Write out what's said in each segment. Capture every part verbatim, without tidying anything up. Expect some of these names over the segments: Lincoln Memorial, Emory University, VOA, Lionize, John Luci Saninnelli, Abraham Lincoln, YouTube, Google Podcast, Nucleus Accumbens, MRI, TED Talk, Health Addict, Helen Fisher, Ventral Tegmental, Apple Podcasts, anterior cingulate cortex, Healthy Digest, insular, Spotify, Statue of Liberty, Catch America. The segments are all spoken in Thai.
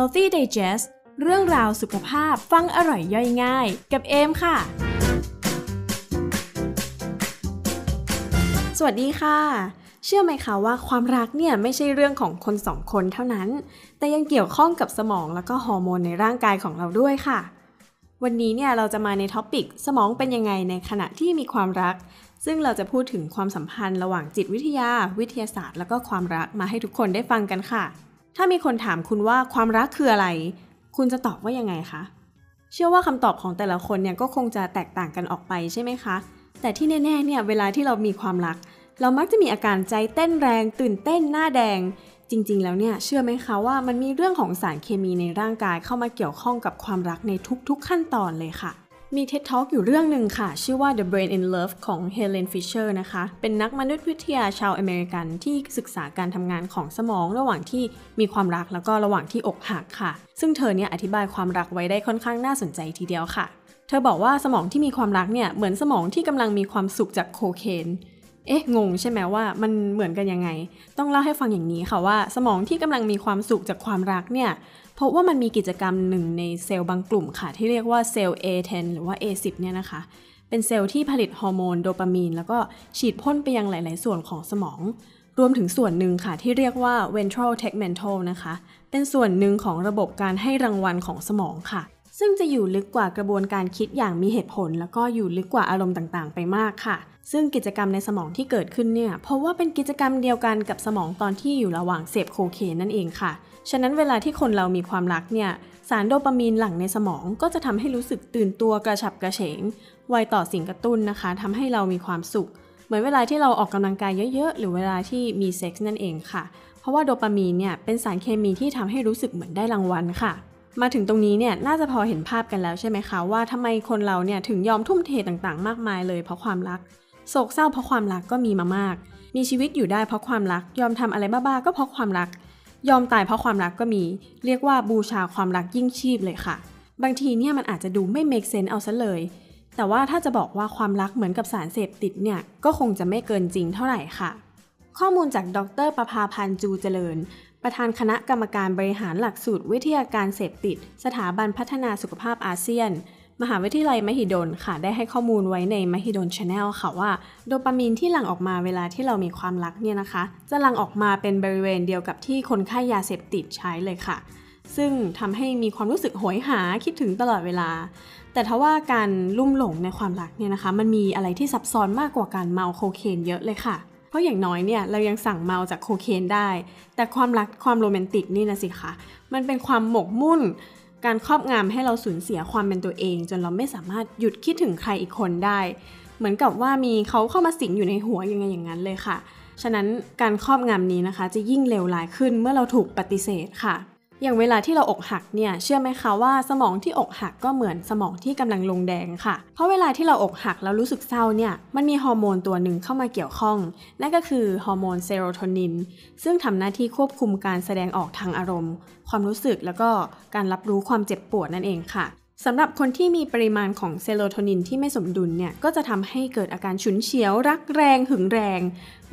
Healthy Digest เรื่องราวสุขภาพฟังอร่อยย่อยง่ายกับเอมค่ะสวัสดีค่ะเชื่อไหมคะว่าความรักเนี่ยไม่ใช่เรื่องของคนสองคนเท่านั้นแต่ยังเกี่ยวข้องกับสมองแล้วก็ฮอร์โมนในร่างกายของเราด้วยค่ะวันนี้เนี่ยเราจะมาในท็อปิกสมองเป็นยังไงในขณะที่มีความรักซึ่งเราจะพูดถึงความสัมพันธ์ระหว่างจิตวิทยาวิทยาศาสตร์แล้วก็ความรักมาให้ทุกคนได้ฟังกันค่ะถ้ามีคนถามคุณว่าความรักคืออะไรคุณจะตอบว่ายังไงคะเชื่อว่าคำตอบของแต่ละคนเนี่ยก็คงจะแตกต่างกันออกไปใช่ไหมคะแต่ที่แน่ๆเนี่ยเวลาที่เรามีความรักเรามักจะมีอาการใจเต้นแรงตื่นเต้นหน้าแดงจริงๆแล้วเนี่ยเชื่อไหมคะว่ามันมีเรื่องของสารเคมีในร่างกายเข้ามาเกี่ยวข้องกับความรักในทุกๆขั้นตอนเลยค่ะมี TED Talk อยู่เรื่องหนึ่งค่ะชื่อว่า The Brain in Love ของ Helen Fisher นะคะเป็นนักมนุษยวิทยาชาวอเมริกันที่ศึกษาการทำงานของสมองระหว่างที่มีความรักแล้วก็ระหว่างที่อกหักค่ะซึ่งเธอเนี่ยอธิบายความรักไว้ได้ค่อนข้างน่าสนใจทีเดียวค่ะเธอบอกว่าสมองที่มีความรักเนี่ยเหมือนสมองที่กำลังมีความสุขจากโคเคนเอ๊ะงงใช่ไหมว่ามันเหมือนกันยังไงต้องเล่าให้ฟังอย่างนี้ค่ะว่าสมองที่กำลังมีความสุขจากความรักเนี่ยเพราะว่ามันมีกิจกรรมหนึ่งในเซลล์บางกลุ่มค่ะที่เรียกว่าเซลล์ เอ เท็น หรือว่า เอ สิบ เนี่ยนะคะเป็นเซลล์ที่ผลิตฮอร์โมนโดปามีนแล้วก็ฉีดพ่นไปยังหลายๆส่วนของสมองรวมถึงส่วนหนึ่งค่ะที่เรียกว่า Ventral Tegmental นะคะเป็นส่วนหนึ่งของระบบการให้รางวัลของสมองค่ะซึ่งจะอยู่ลึกกว่ากระบวนการคิดอย่างมีเหตุผลแล้วก็อยู่ลึกกว่าอารมณ์ต่างๆไปมากค่ะซึ่งกิจกรรมในสมองที่เกิดขึ้นเนี่ยเพราะว่าเป็นกิจกรรมเดียวกันกับสมองตอนที่อยู่ระหว่างเสพโคเคนนั่นเองค่ะฉะนั้นเวลาที่คนเรามีความรักเนี่ยสารโดปามีนหลั่งในสมองก็จะทำให้รู้สึกตื่นตัวกระฉับกระเฉงไวต่อสิ่งกระตุ้นนะคะทำให้เรามีความสุขเหมือนเวลาที่เราออกกำลังกายเยอะๆหรือเวลาที่มีเซ็กซ์นั่นเองค่ะเพราะว่าโดปามีนเนี่ยเป็นสารเคมีที่ทำให้รู้สึกเหมือนได้รางวัลค่ะมาถึงตรงนี้เนี่ยน่าจะพอเห็นภาพกันแล้วใช่ไหมคะว่าทำไมคนเราเนี่ยถึงยอมทุ่มเทต่างๆมากมายเลยเพราะความรักโศกเศร้าเพราะความรักก็มีมามากมีชีวิตอยู่ได้เพราะความรักยอมทำอะไรบ้าๆก็เพราะความรักยอมตายเพราะความรักก็มีเรียกว่าบูชาความรักยิ่งชีพเลยค่ะบางทีเนี่ยมันอาจจะดูไม่ make sense เอาซะเลยแต่ว่าถ้าจะบอกว่าความรักเหมือนกับสารเสพติดเนี่ยก็คงจะไม่เกินจริงเท่าไหร่ค่ะข้อมูลจากดร.ประภาพันธ์จูเจริญประธานคณะกรรมการบริหารหลักสูตรวิทยาการเสพติดสถาบันพัฒนาสุขภาพอาเซียนมหาวิทยาลัยมหิดลค่ะได้ให้ข้อมูลไว้ในมหิดล Channel ค่ะว่าโดปามีนที่หลั่งออกมาเวลาที่เรามีความรักเนี่ยนะคะจะหลั่งออกมาเป็นบริเวณเดียวกับที่คนไข้ยาเสพติดใช้เลยค่ะซึ่งทำให้มีความรู้สึกโหยหาคิดถึงตลอดเวลาแต่ทว่าการลุ่มหลงในความรักเนี่ยนะคะมันมีอะไรที่ซับซ้อนมากกว่าการเมาโคเคนเยอะเลยค่ะเพราะอย่างน้อยเนี่ยเรายังสั่งเมาจากโคเคนได้แต่ความรักความโรแมนติกนี่นะสิคะมันเป็นความหมกมุ่นการครอบงำให้เราสูญเสียความเป็นตัวเองจนเราไม่สามารถหยุดคิดถึงใครอีกคนได้เหมือนกับว่ามีเขาเข้ามาสิงอยู่ในหัวยังไงอย่างนั้นเลยค่ะฉะนั้นการครอบงำนี้นะคะจะยิ่งเลวร้ายขึ้นเมื่อเราถูกปฏิเสธค่ะอย่างเวลาที่เราอกหักเนี่ยเชื่อไหมคะว่าสมองที่อกหักก็เหมือนสมองที่กำลังลงแดงค่ะเพราะเวลาที่เราอกหักแล้วรู้สึกเศร้าเนี่ยมันมีฮอร์โมนตัวหนึ่งเข้ามาเกี่ยวข้องนั่นก็คือฮอร์โมนเซโรโทนินซึ่งทำหน้าที่ควบคุมการแสดงออกทางอารมณ์ความรู้สึกแล้วก็การรับรู้ความเจ็บปวดนั่นเองค่ะสำหรับคนที่มีปริมาณของเซโรโทนินที่ไม่สมดุลเนี่ยก็จะทำให้เกิดอาการฉุนเฉียวรักแรงหึงแรง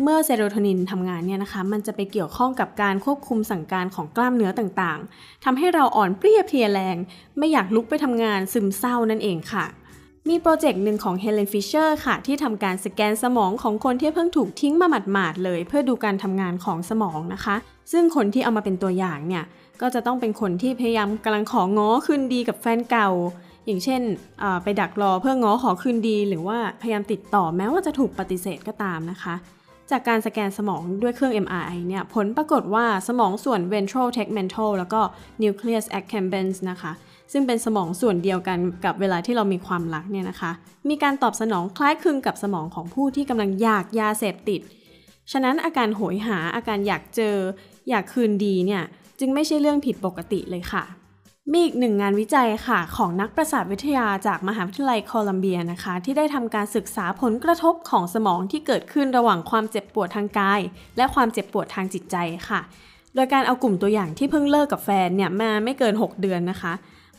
เมื่อเซโรโทนินทำงานเนี่ยนะคะมันจะไปเกี่ยวข้องกับการควบคุมสั่งการของกล้ามเนื้อต่างๆทำให้เราอ่อนเพลียเพลียแรงไม่อยากลุกไปทำงานซึมเศร้านั่นเองค่ะมีโปรเจกต์หนึ่งของ Helen Fisher ค่ะที่ทำการสแกนสมองของคนที่เพิ่งถูกทิ้งมาหมาดๆเลยเพื่อดูการทำงานของสมองนะคะซึ่งคนที่เอามาเป็นตัวอย่างเนี่ยก็จะต้องเป็นคนที่พยายามกำลังของง้อคืนดีกับแฟนเก่าอย่างเช่นไปดักรอเพื่อง้อขอคืนดีหรือว่าพยายามติดต่อแม้ว่าจะถูกปฏิเสธก็ตามนะคะจากการสแกนสมองด้วยเครื่อง เอ็ม อาร์ ไอ เนี่ยผลปรากฏว่าสมองส่วน Ventral Tegmental แล้วก็ Nucleus Accumbens นะคะซึ่งเป็นสมองส่วนเดียวกันกับเวลาที่เรามีความรักเนี่ยนะคะมีการตอบสนองคล้ายคลึงกับสมองของผู้ที่กำลังอยากยาเสพติดฉะนั้นอาการโหยหาอาการอยากเจออยากคืนดีเนี่ยจึงไม่ใช่เรื่องผิดปกติเลยค่ะมีอีกหนึ่งงานวิจัยค่ะของนักประสาทวิทยาจากมหาวิทยาลัยโคลัมเบียนะคะที่ได้ทำการศึกษาผลกระทบของสมองที่เกิดขึ้นระหว่างความเจ็บปวดทางกายและความเจ็บปวดทางจิตใจค่ะโดยการเอากลุ่มตัวอย่างที่เพิ่งเลิกกับแฟนเนี่ยมาไม่เกินหกเดือนนะคะ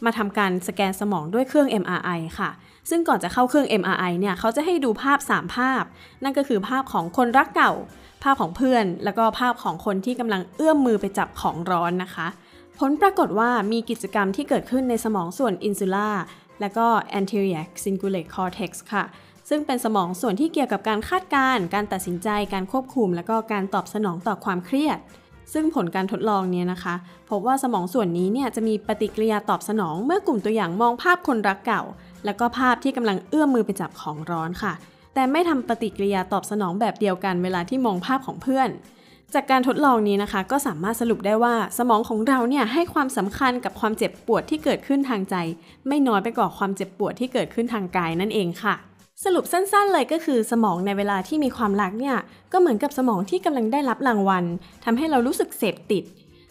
มาทำการสแกนสมองด้วยเครื่อง เอ็ม อาร์ ไอ ค่ะซึ่งก่อนจะเข้าเครื่อง เอ็ม อาร์ ไอ เนี่ยเขาจะให้ดูภาพสามภาพนั่นก็คือภาพของคนรักเก่าภาพของเพื่อนแล้วก็ภาพของคนที่กำลังเอื้อมมือไปจับของร้อนนะคะ ผลปรากฏว่ามีกิจกรรมที่เกิดขึ้นในสมองส่วน insular และก็ anterior cingulate cortex ค่ะซึ่งเป็นสมองส่วนที่เกี่ยวกับการคาดการณ์การตัดสินใจการควบคุมและก็การตอบสนองต่อความเครียดซึ่งผลการทดลองเนี่ยนะคะพบว่าสมองส่วนนี้เนี่ยจะมีปฏิกิริยาตอบสนองเมื่อกลุ่มตัวอย่างมองภาพคนรักเก่าและก็ภาพที่กำลังเอื้อมมือไปจับของร้อนค่ะแต่ไม่ทำปฏิกิริยาตอบสนองแบบเดียวกันเวลาที่มองภาพของเพื่อนจากการทดลองนี้นะคะก็สามารถสรุปได้ว่าสมองของเราเนี่ยให้ความสำคัญกับความเจ็บปวดที่เกิดขึ้นทางใจไม่น้อยไปกว่าความเจ็บปวดที่เกิดขึ้นทางกายนั่นเองค่ะสรุปสั้นๆเลยก็คือสมองในเวลาที่มีความรักเนี่ยก็เหมือนกับสมองที่กำลังได้รับรางวัลทำให้เรารู้สึกเสพติด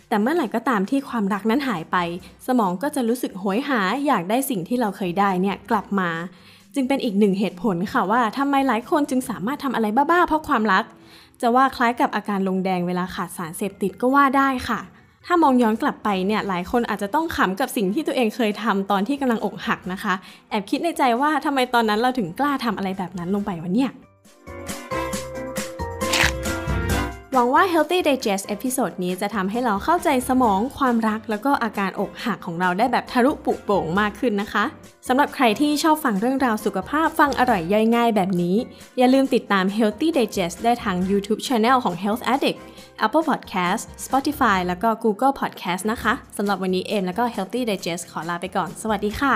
แต่เมื่อไหร่ก็ตามที่ความรักนั้นหายไปสมองก็จะรู้สึกโหยหาอยากได้สิ่งที่เราเคยได้เนี่ยกลับมาจึงเป็นอีกหนึ่งเหตุผลค่ะว่าทำไมหลายคนจึงสามารถทำอะไรบ้าๆเพราะความรักจะว่าคล้ายกับอาการลงแดงเวลาขาดสารเสพติดก็ว่าได้ค่ะถ้ามองย้อนกลับไปเนี่ยหลายคนอาจจะต้องขำกับสิ่งที่ตัวเองเคยทำตอนที่กำลังอกหักนะคะแอบคิดในใจว่าทำไมตอนนั้นเราถึงกล้าทำอะไรแบบนั้นลงไปวะเนี่ยหวังว่า Healthy Digest เอพิโซดนี้จะทำให้เราเข้าใจสมองความรักแล้วก็อาการอกหักของเราได้แบบทะลุปุโป่งมากขึ้นนะคะสำหรับใครที่ชอบฟังเรื่องราวสุขภาพฟังอร่อยย่อยง่ายแบบนี้อย่าลืมติดตาม Healthy Digest ได้ทาง YouTube Channel ของ Health Addict Apple Podcasts Spotify แล้วก็ Google Podcast นะคะสำหรับวันนี้เอมแล้วก็ Healthy Digest ขอลาไปก่อนสวัสดีค่ะ